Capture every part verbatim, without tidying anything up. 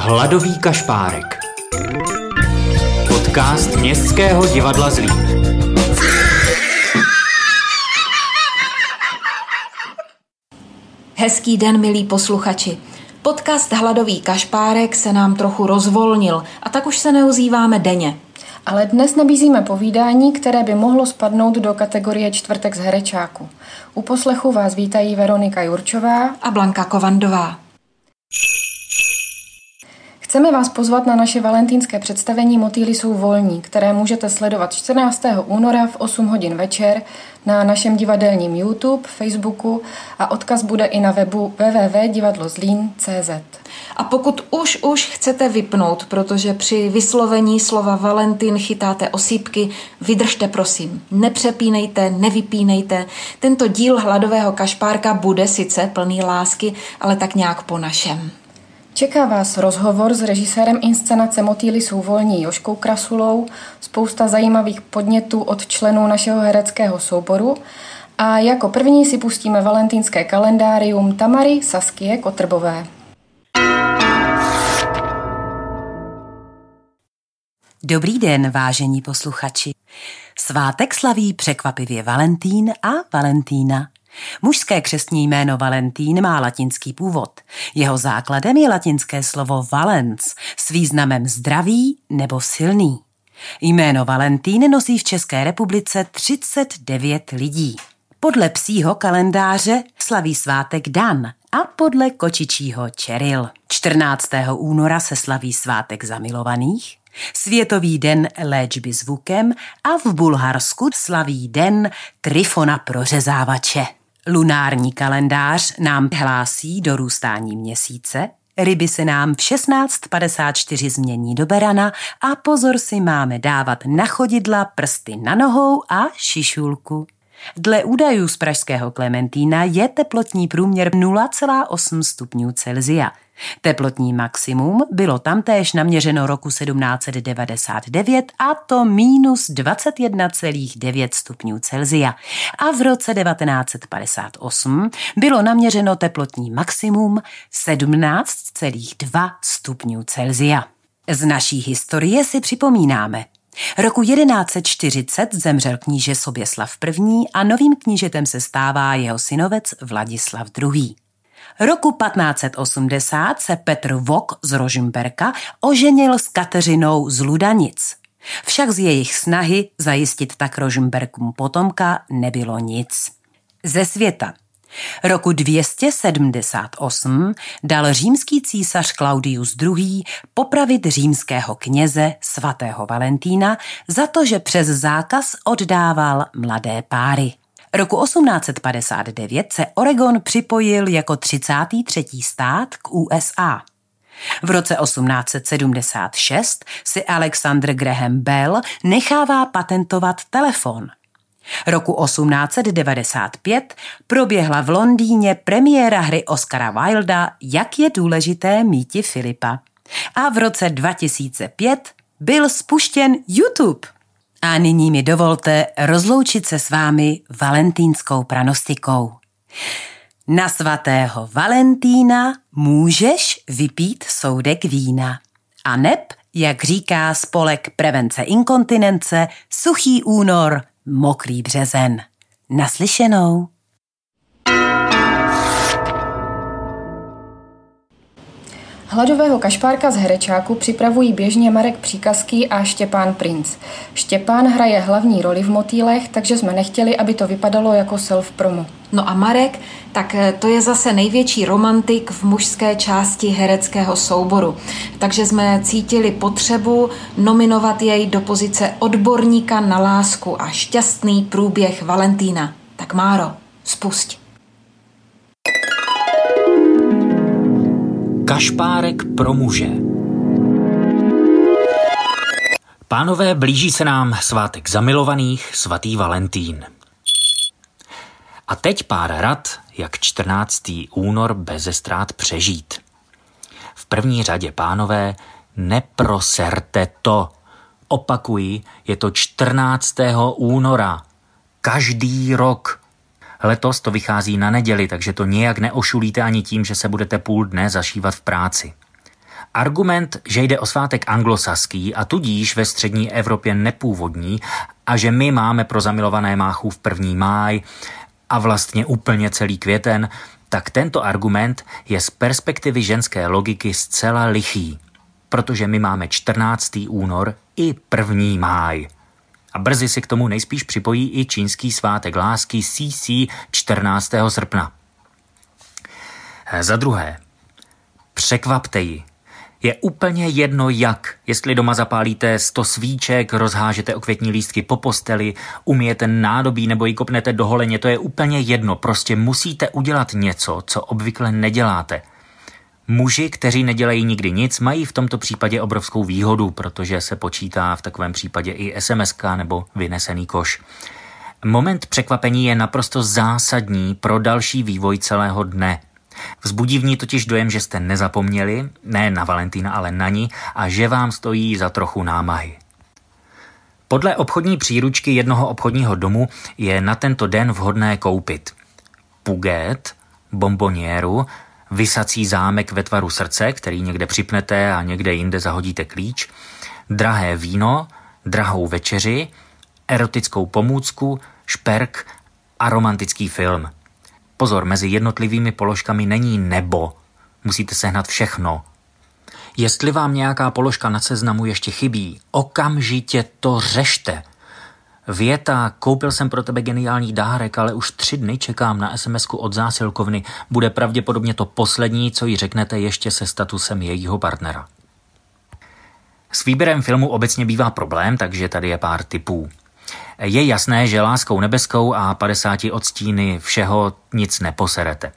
Hladový kašpárek. Podcast Městského divadla z Lína. Hezký den, milí posluchači. Podcast Hladový kašpárek se nám trochu rozvolnil a tak už se neozýváme denně. Ale dnes nabízíme povídání, které by mohlo spadnout do kategorie čtvrtek z herečáku. U poslechu vás vítají Veronika Jurčová a Blanka Kovandová. Chceme vás pozvat na naše valentínské představení Motýli jsou volní, které můžete sledovat čtrnáctého února v osm hodin večer na našem divadelním YouTube, Facebooku a odkaz bude i na webu w w w tečka divadlozlín tečka c z. A pokud už už chcete vypnout, protože při vyslovení slova Valentin chytáte osýpky, vydržte prosím, nepřepínejte, nevypínejte. Tento díl Hladového kašpárka bude sice plný lásky, ale tak nějak po našem. Čeká vás rozhovor s režisérem inscenace Motýli jsou volní Jožkou Krasulou, spousta zajímavých podnětů od členů našeho hereckého souboru a jako první si pustíme valentínské kalendárium Tamary Saskie Kotrbové. Dobrý den, vážení posluchači. Svátek slaví překvapivě Valentín a Valentína. Mužské křestní jméno Valentín má latinský původ. Jeho základem je latinské slovo valens s významem zdravý nebo silný. Jméno Valentín nosí v České republice třicet devět lidí. Podle psího kalendáře slaví svátek Dan a podle kočičího Čeril. čtrnáctého února se slaví svátek zamilovaných, Světový den léčby zvukem a v Bulharsku slaví den Trifona prořezávače. Lunární kalendář nám hlásí dorůstání měsíce, ryby se nám v šestnáct padesát čtyři změní do berana a pozor si máme dávat na chodidla, prsty na nohou a šišulku. Dle údajů z pražského Klementína je teplotní průměr nula celá osm stupňů Celsia. Teplotní maximum bylo tamtéž naměřeno roku sedmnáct devadesát devět a to minus dvacet jedna celá devět stupňů Celsia. A v roce devatenáct padesát osm bylo naměřeno teplotní maximum sedmnáct celá dva stupňů Celsia. Z naší historie si připomínáme. Roku jedenáct set čtyřicet zemřel kníže Soběslav I a novým knížetem se stává jeho synovec Vladislav druhý. Roku patnáct set osmdesát se Petr Vok z Rožimberka oženil s Kateřinou z Ludanic. Však z jejich snahy zajistit tak Rožimberkům potomka nebylo nic. Ze světa. Roku dvě stě sedmdesát osm dal římský císař Claudius druhý. popravit římského kněze svatého Valentína za to, že přes zákaz oddával mladé páry. Roku osmnáct set padesát devět se Oregon připojil jako třicátý třetí stát k U S A. V roce osmnáct set sedmdesát šest si Alexander Graham Bell nechává patentovat telefon. Roku osmnáct set devadesát pět proběhla v Londýně premiéra hry Oscara Wilda Jak je důležité míti Filipa. A v roce dva tisíce pět byl spuštěn YouTube. A nyní mi dovolte rozloučit se s vámi valentínskou pranostikou. Na svatého Valentína můžeš vypít soudek vína. A neb, jak říká spolek prevence inkontinence, suchý únor, mokrý březen. Naslyšenou. Hladového kašpárka z herečáku připravují běžně Marek Příkazský a Štěpán Princ. Štěpán hraje hlavní roli v Motýlech, takže jsme nechtěli, aby to vypadalo jako self-promo. No a Marek, tak to je zase největší romantik v mužské části hereckého souboru. Takže jsme cítili potřebu nominovat jej do pozice odborníka na lásku a šťastný průběh Valentína. Tak Máro, spusť. Kašpárek pro muže. Pánové, blíží se nám svátek zamilovaných, svatý Valentín. A teď pár rad, jak čtrnáctý únor beze ztrát přežít. V první řadě, pánové, neproserte to. Opakuji, je to čtrnáctého února. Každý rok. Letos to vychází na neděli, takže to nijak neošulíte ani tím, že se budete půl dne zašívat v práci. Argument, že jde o svátek anglosaský a tudíž ve střední Evropě nepůvodní a že my máme pro zamilované máchův první máj a vlastně úplně celý květen, tak tento argument je z perspektivy ženské logiky zcela lichý, protože my máme čtrnáctý únor i první máj. A brzy si k tomu nejspíš připojí i čínský svátek lásky Sísí čtrnáctého srpna. Za druhé, překvapte ji. Je úplně jedno jak, jestli doma zapálíte sto svíček, rozhážete okvětní lístky po posteli, umyjete nádobí nebo ji kopnete do holeně, to je úplně jedno, prostě musíte udělat něco, co obvykle neděláte. Muži, kteří nedělají nikdy nic, mají v tomto případě obrovskou výhodu, protože se počítá v takovém případě i es em eska nebo vynesený koš. Moment překvapení je naprosto zásadní pro další vývoj celého dne. Vzbudí v ní totiž dojem, že jste nezapomněli, ne na Valentína, ale na ní, a že vám stojí za trochu námahy. Podle obchodní příručky jednoho obchodního domu je na tento den vhodné koupit pugét, bomboněru, visací zámek ve tvaru srdce, který někde připnete a někde jinde zahodíte klíč, drahé víno, drahou večeři, erotickou pomůcku, šperk a romantický film. Pozor, mezi jednotlivými položkami není nebo. Musíte sehnat všechno. Jestli vám nějaká položka na seznamu ještě chybí, okamžitě to řešte. Věta, koupil jsem pro tebe geniální dárek, ale už tři dny čekám na es em esku od zásilkovny, bude pravděpodobně to poslední, co jí řeknete ještě se statusem jejího partnera. S výběrem filmu obecně bývá problém, takže tady je pár tipů. Je jasné, že Láskou nebeskou a padesáti odstíny všeho nic neposerete.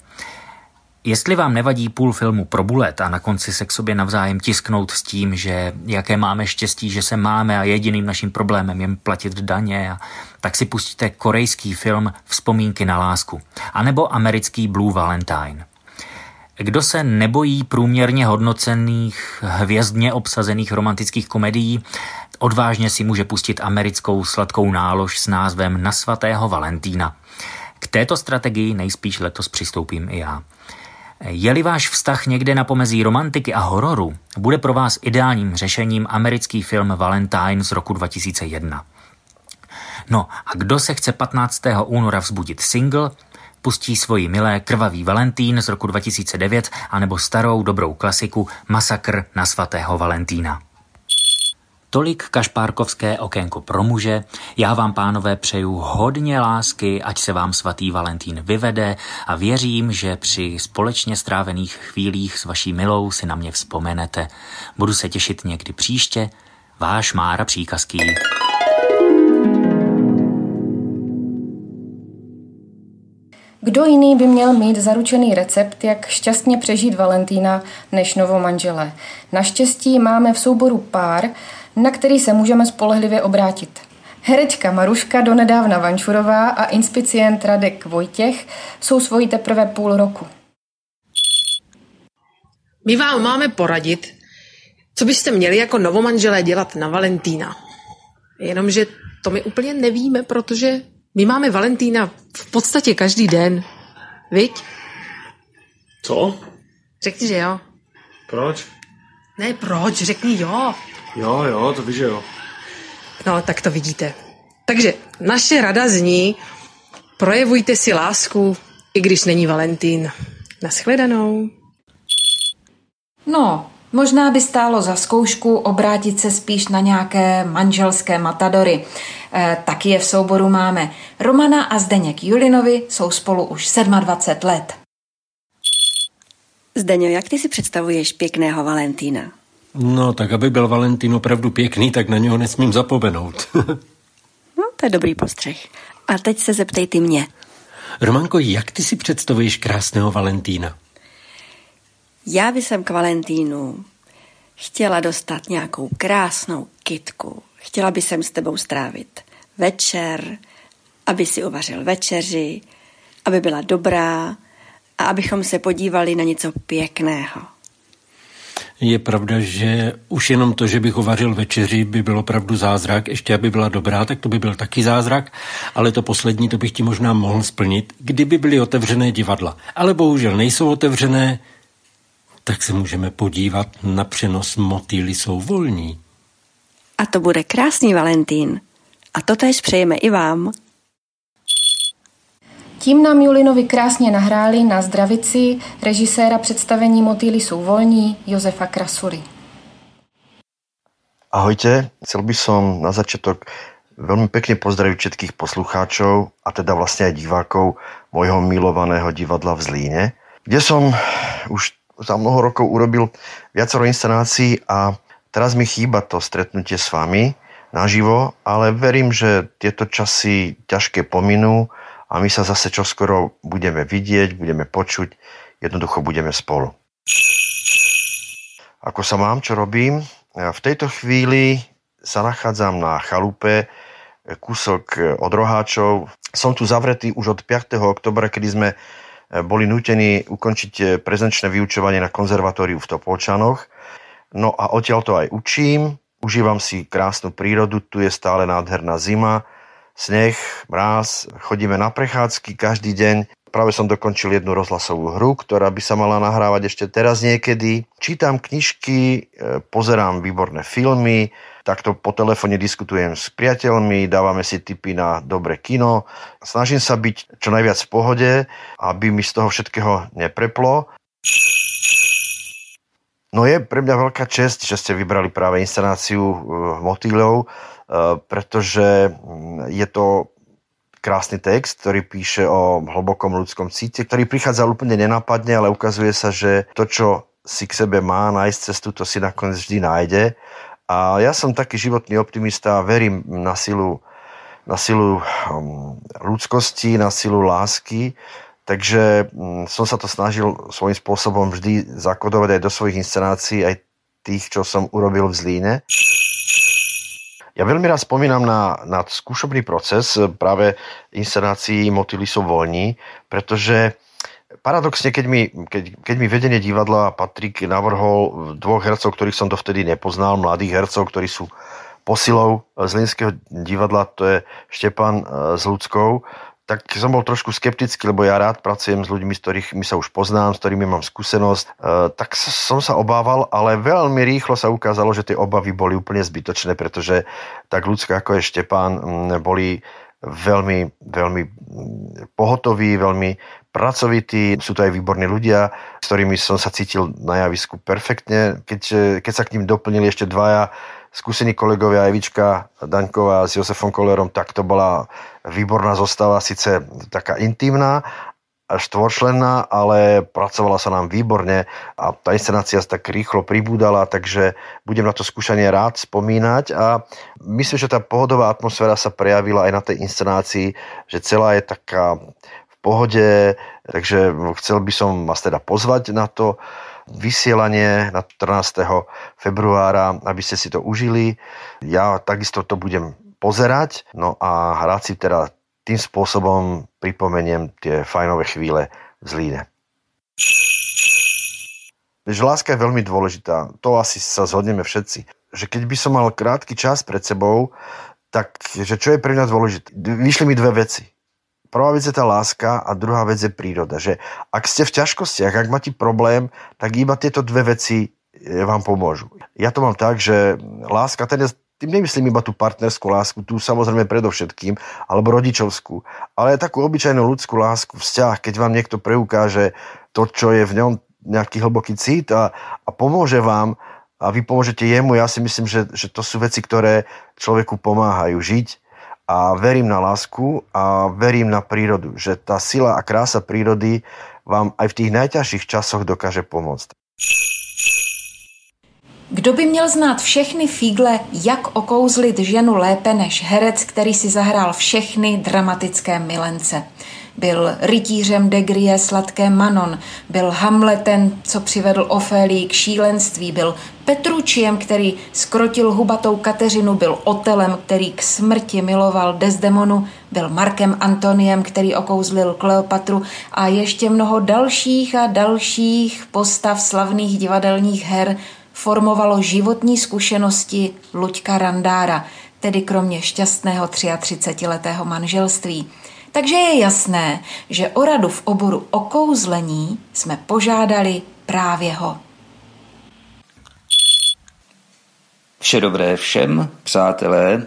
Jestli vám nevadí půl filmu probulet a na konci se k sobě navzájem tisknout s tím, že jaké máme štěstí, že se máme a jediným naším problémem je platit daně, tak si pustíte korejský film Vzpomínky na lásku anebo americký Blue Valentine. Kdo se nebojí průměrně hodnocených, hvězdně obsazených romantických komedií, odvážně si může pustit americkou sladkou nálož s názvem Na svatého Valentína. K této strategii nejspíš letos přistoupím i já. Je-li váš vztah někde na pomezí romantiky a hororu, bude pro vás ideálním řešením americký film Valentine z roku dva tisíce jedna. No a kdo se chce patnáctého února vzbudit single, pustí svoji milé Krvavý Valentín z roku dva tisíce devět anebo starou dobrou klasiku Masakr na svatého Valentína. Tolik kašpárkovské okénko pro muže. Já vám, pánové, přeju hodně lásky, ať se vám svatý Valentín vyvede a věřím, že při společně strávených chvílích s vaší milou si na mě vzpomenete. Budu se těšit někdy příště. Váš Mára Příkazský. Kdo jiný by měl mít zaručený recept, jak šťastně přežít Valentína, než novomanželé? Naštěstí máme v souboru pár, na který se můžeme spolehlivě obrátit. Herečka Maruška donedávna Vančurová a inspicient Radek Vojtěch jsou svoji teprve půl roku. My vám máme poradit, co byste měli jako novomanželé dělat na Valentína. Jenomže to my úplně nevíme, protože my máme Valentína v podstatě každý den. Viď? Co? Řekni, že jo. Proč? Ne, proč? Řekni jo. Jo, jo, to víš, že jo. No, tak to vidíte. Takže naše rada zní, projevujte si lásku, i když není Valentín. Naschledanou. No, možná by stálo za zkoušku obrátit se spíš na nějaké manželské matadory. E, taky je v souboru máme. Romana a Zdeněk Julinovi jsou spolu už dvacet sedm let. Zdeňo, jak ty si představuješ pěkného Valentína? No, tak aby byl Valentín opravdu pěkný, tak na něho nesmím zapomenout. No, to je dobrý postřeh. A teď se zeptej ty mě. Romanko, jak ty si představuješ krásného Valentína? Já bych sem k Valentínu chtěla dostat nějakou krásnou kytku. Chtěla bych sem s tebou strávit večer, aby si uvařil večeři, aby byla dobrá a abychom se podívali na něco pěkného. Je pravda, že už jenom to, že bych uvařil večeři, by byl opravdu zázrak. Ještě aby byla dobrá, tak to by byl taky zázrak. Ale to poslední, to bych ti možná mohl splnit, kdyby byly otevřené divadla. Ale bohužel nejsou otevřené, tak se můžeme podívat na přenos Motýli jsou volní. A to bude krásný Valentín. A to též přejeme i vám. Tím nám Julinovi krásně nahráli na zdravici režiséra představení Motýli jsou volní Josefa Krasuly. Ahojte, chcel by som na začiatok veľmi pekne pozdraviť všetkých poslucháčov a teda vlastne aj divákov mojho milovaného divadla v Zlíne, kde som už za mnoho rokov urobil viacero inscenácií a teraz mi chýba to stretnutie s vami naživo, ale verím, že tieto časy ťažké pominú a my sa zase čoskoro budeme vidieť, budeme počuť, jednoducho budeme spolu. Ako sa mám, čo robím? V tejto chvíli sa nachádzam na chalupe, kúsok od Roháčov. Som tu zavretý už od piateho októbra, kedy sme boli nútení ukončiť prezenčné vyučovanie na konzervatóriu v Topolčanoch. No a odtiaľto aj učím, užívam si krásnu prírodu, tu je stále nádherná zima, sneh, mráz, chodíme na prechádzky každý deň. Práve som dokončil jednu rozhlasovú hru, ktorá by sa mala nahrávať ešte teraz niekedy. Čítam knižky, pozerám výborné filmy, takto po telefóne diskutujem s priateľmi, dávame si tipy na dobré kino. Snažím sa byť čo najviac v pohode, aby mi z toho všetkého nepreplo. No je pre mňa veľká česť, že ste vybrali práve inscenáciu Motýlov, pretože je to krásny text, ktorý píše o hlbokom ľudskom cíte, ktorý prichádza úplne nenápadne, ale ukazuje sa, že to, čo si k sebe má nájsť cestu, to si nakoniec vždy nájde. A ja som taký životný optimista a verím na silu, na silu ľudskosti, na silu lásky. Takže som sa to snažil svojím spôsobom vždy zakodovať aj do svojich inscenácií, aj tých, čo som urobil v Zlíne. Ja veľmi rád spomínam na, na skúšobný proces práve inscenácií Motýli sú volní, pretože paradoxne, keď mi, keď, keď mi vedenie divadla Patrik navrhol dvoch hercov, ktorých som dovtedy nepoznal, mladých hercov, ktorí sú posilou zlínskeho divadla, to je Štěpán s Ľudskou, tak som bol trošku skeptický, lebo ja rád pracujem s ľuďmi, s ktorými sa už poznám, s ktorými mám skúsenosť. E, tak som sa obával, ale veľmi rýchlo sa ukázalo, že tie obavy boli úplne zbytočné, pretože tak Ľudská ako je Štepán boli veľmi, veľmi pohotoví, veľmi pracovití. Sú to aj výborní ľudia, s ktorými som sa cítil na javisku perfektne. Keď, keď sa k ním doplnili ešte dvaja skúsení kolegovia Evička Daňková s Josefom Kolerom, tak to bola výborná zostava, síce taká intimná, štvorčlenná, ale pracovala sa nám výborne a tá inscenácia tak rýchlo pribúdala, takže budem na to skúšanie rád spomínať a myslím, že tá pohodová atmosféra sa prejavila aj na tej inscenácii, že celá je taká v pohode, takže chcel by som vás teda pozvať na to vysielanie na štrnásteho februára, aby ste si to užili. Ja takisto to budem pozerať, no a rád si teda tým spôsobom pripomeniem tie fajnové chvíle v Zlíne. Že láska je veľmi dôležitá, to asi sa zhodneme všetci. Že keď by som mal krátky čas pred sebou, tak že čo je pre mňa dôležité? Vyšli mi dve veci. Prvá vec je tá láska a druhá vec je príroda. Že ak ste v ťažkostiach, ak máte problém, tak iba tieto dve veci vám pomôžu. Ja to mám tak, že láska, ten je, tým nemyslím iba tú partnerskú lásku, tú samozrejme predovšetkým, alebo rodičovskú, ale takú obyčajnú ľudskú lásku, vzťah, keď vám niekto preukáže to, čo je v ňom nejaký hlboký cít a, a pomôže vám a vy pomôžete jemu. Ja si myslím, že, že to sú veci, ktoré človeku pomáhajú žiť. A verím na lásku a verím na prírodu, že tá sila a krása prírody vám aj v tých najťažších časoch dokáže pomôcť. Kdo by měl znát všechny fígle, jak okouzlit ženu lépe než herec, který si zahrál všechny dramatické milence? Byl rytířem de Grie sladké Manon, byl Hamletem, co přivedl Ofélii k šílenství, byl Petruchiem, který skrotil hubatou Kateřinu, byl Otellem, který k smrti miloval Desdemonu, byl Markem Antoniem, který okouzlil Kleopatru a ještě mnoho dalších a dalších postav slavných divadelních her formovalo životní zkušenosti Luďka Randára, tedy kromě šťastného třiatřicetiletého manželství. Takže je jasné, že o radu v oboru okouzlení jsme požádali právě ho. Vše dobré všem, přátelé,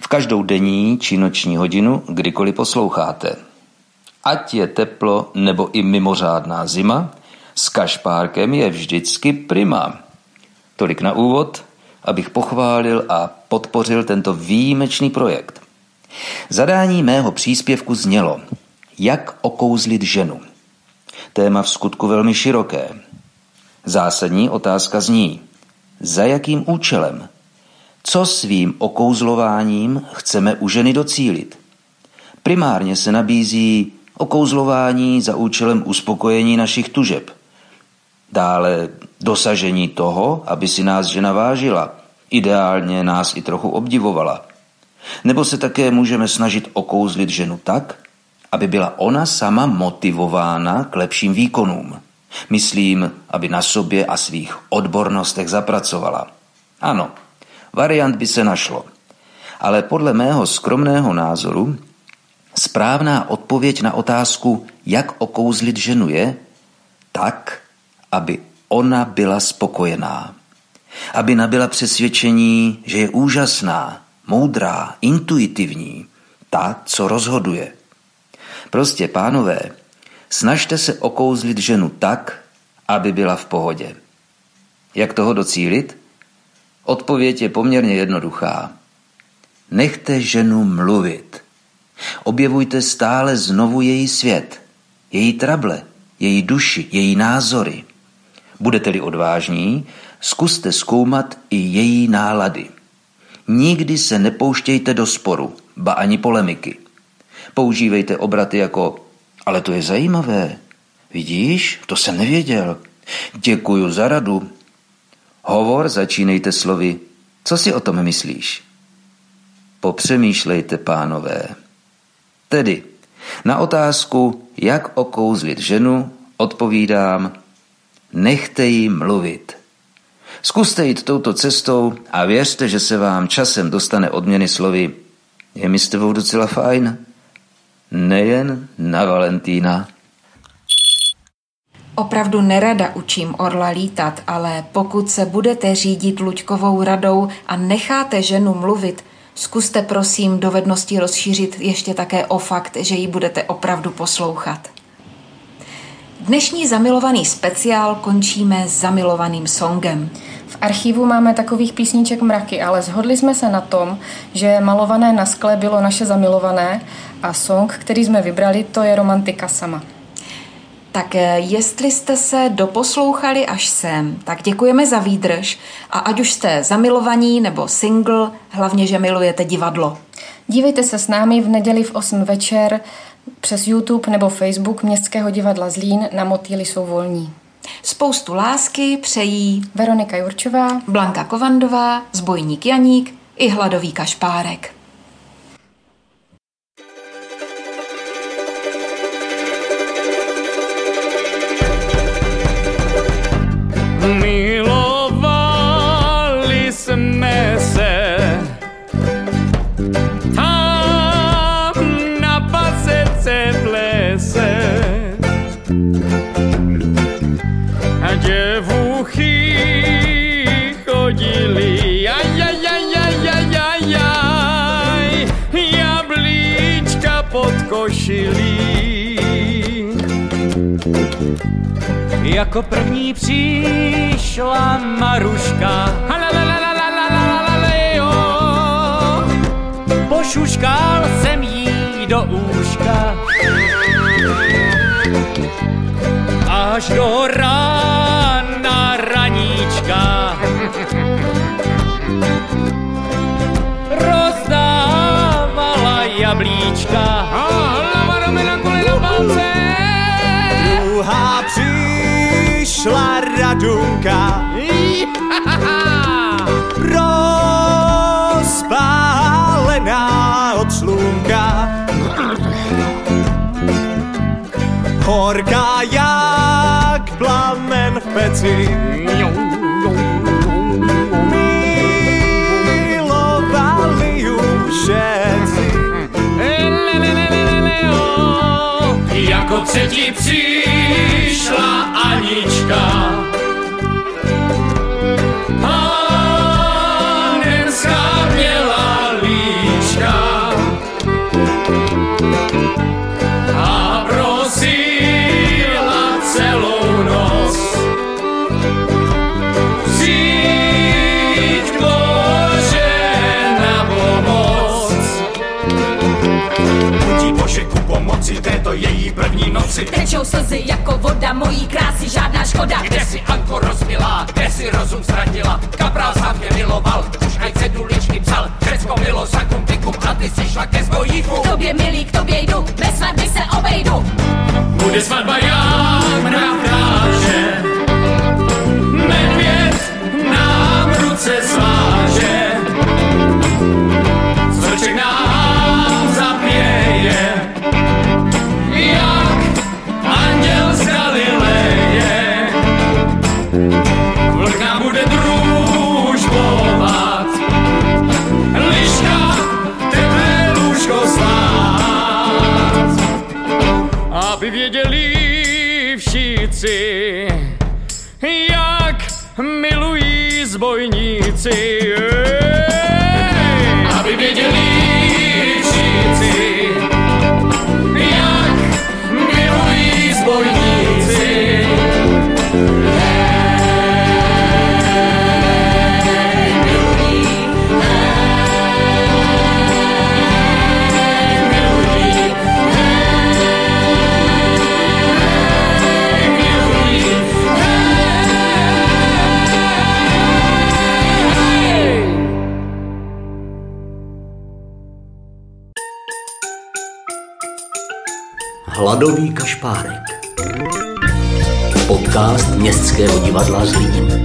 v každou denní či noční hodinu, kdykoliv posloucháte. Ať je teplo nebo i mimořádná zima, s kašpárkem je vždycky prima. Tolik na úvod, abych pochválil a podpořil tento výjimečný projekt. Zadání mého příspěvku znělo: jak okouzlit ženu. Téma v skutku velmi široké. Zásadní otázka zní: za jakým účelem? Co svým okouzlováním chceme u ženy docílit? Primárně se nabízí okouzlování za účelem uspokojení našich tužeb. Dále dosažení toho, aby si nás žena vážila, ideálně nás i trochu obdivovala. Nebo se také můžeme snažit okouzlit ženu tak, aby byla ona sama motivována k lepším výkonům. Myslím, aby na sobě a svých odbornostech zapracovala. Ano, variant by se našlo. Ale podle mého skromného názoru správná odpověď na otázku, jak okouzlit ženu, je tak, aby ona byla spokojená. Aby nabyla přesvědčení, že je úžasná, moudrá, intuitivní, ta, co rozhoduje. Prostě, pánové, snažte se okouzlit ženu tak, aby byla v pohodě. Jak toho docílit? Odpověď je poměrně jednoduchá. Nechte ženu mluvit. Objevujte stále znovu její svět, její trable, její duši, její názory. Budete-li odvážní, zkuste zkoumat i její nálady. Nikdy se nepouštějte do sporu, ba ani polemiky. Používejte obraty jako: ale to je zajímavé, vidíš, to jsem nevěděl, děkuju za radu. Hovor začínejte slovy: co si o tom myslíš? Popřemýšlejte, pánové. Tedy na otázku, jak okouzlit ženu, odpovídám: nechte ji mluvit. Zkuste jít touto cestou a věřte, že se vám časem dostane odměny slovy: je mi s tebou docela fajn. Nejen na Valentína. Opravdu nerada učím orla lítat, ale pokud se budete řídit Luďkovou radou a necháte ženu mluvit, zkuste prosím dovednosti rozšířit ještě také o fakt, že ji budete opravdu poslouchat. Dnešní zamilovaný speciál končíme zamilovaným songem. V archivu máme takových písniček mraky, ale shodli jsme se na tom, že malované na skle bylo naše zamilované a song, který jsme vybrali, to je romantika sama. Tak jestli jste se doposlouchali až sem, tak děkujeme za výdrž a ať už jste zamilovaní nebo single, hlavně, že milujete divadlo. Dívejte se s námi v neděli v osm večer přes YouTube nebo Facebook Městského divadla z Lín na Motýli jsou volní. Spoustu lásky přejí Veronika Jurčová, Blanka Kovandová, Zbojník Janík i Hladový kašpárek. Milovali jsme se tam na pasece v lese. A děvuchy chodili, aj, aj, aj, aj, aj, aj, aj, jablíčka pod košilí. Jako první přišla Maruška, halalalalalalalalajo, pošuškal jsem jí do úška. Až do rána raníčka rozdávala jablíčka. Hlava do mě na kole na válce. Druhá přišla Radunka, rozpálená od slunka. Horká jak plamen v peci, milovali ju všetci. Jako třetí přišla Anička. A zimní noci tečou slzy jako voda mojí krásy, žádná škoda. Kde si Anko rozmilá, kde si rozum ztratila, kaprál sám tě miloval, už aj ceduličky psal, všecko bylo za kumpikum a ty si šla ke zbojíku. K tobě milý, k tobě jdu, bez svatby se obejdu. Bude svatba jak mrav dáže, medvěd nám ruce sváže, zvlček nám zapěje, jak anděl z Galileje. Vlk nám bude družbovat, liška tebe lůžko znát, aby věděli všici, jak milují zbojníci. Aby věděli všici, jak milují zbojníci. Hladový kašpárek. Podcast Městského divadla z Lína.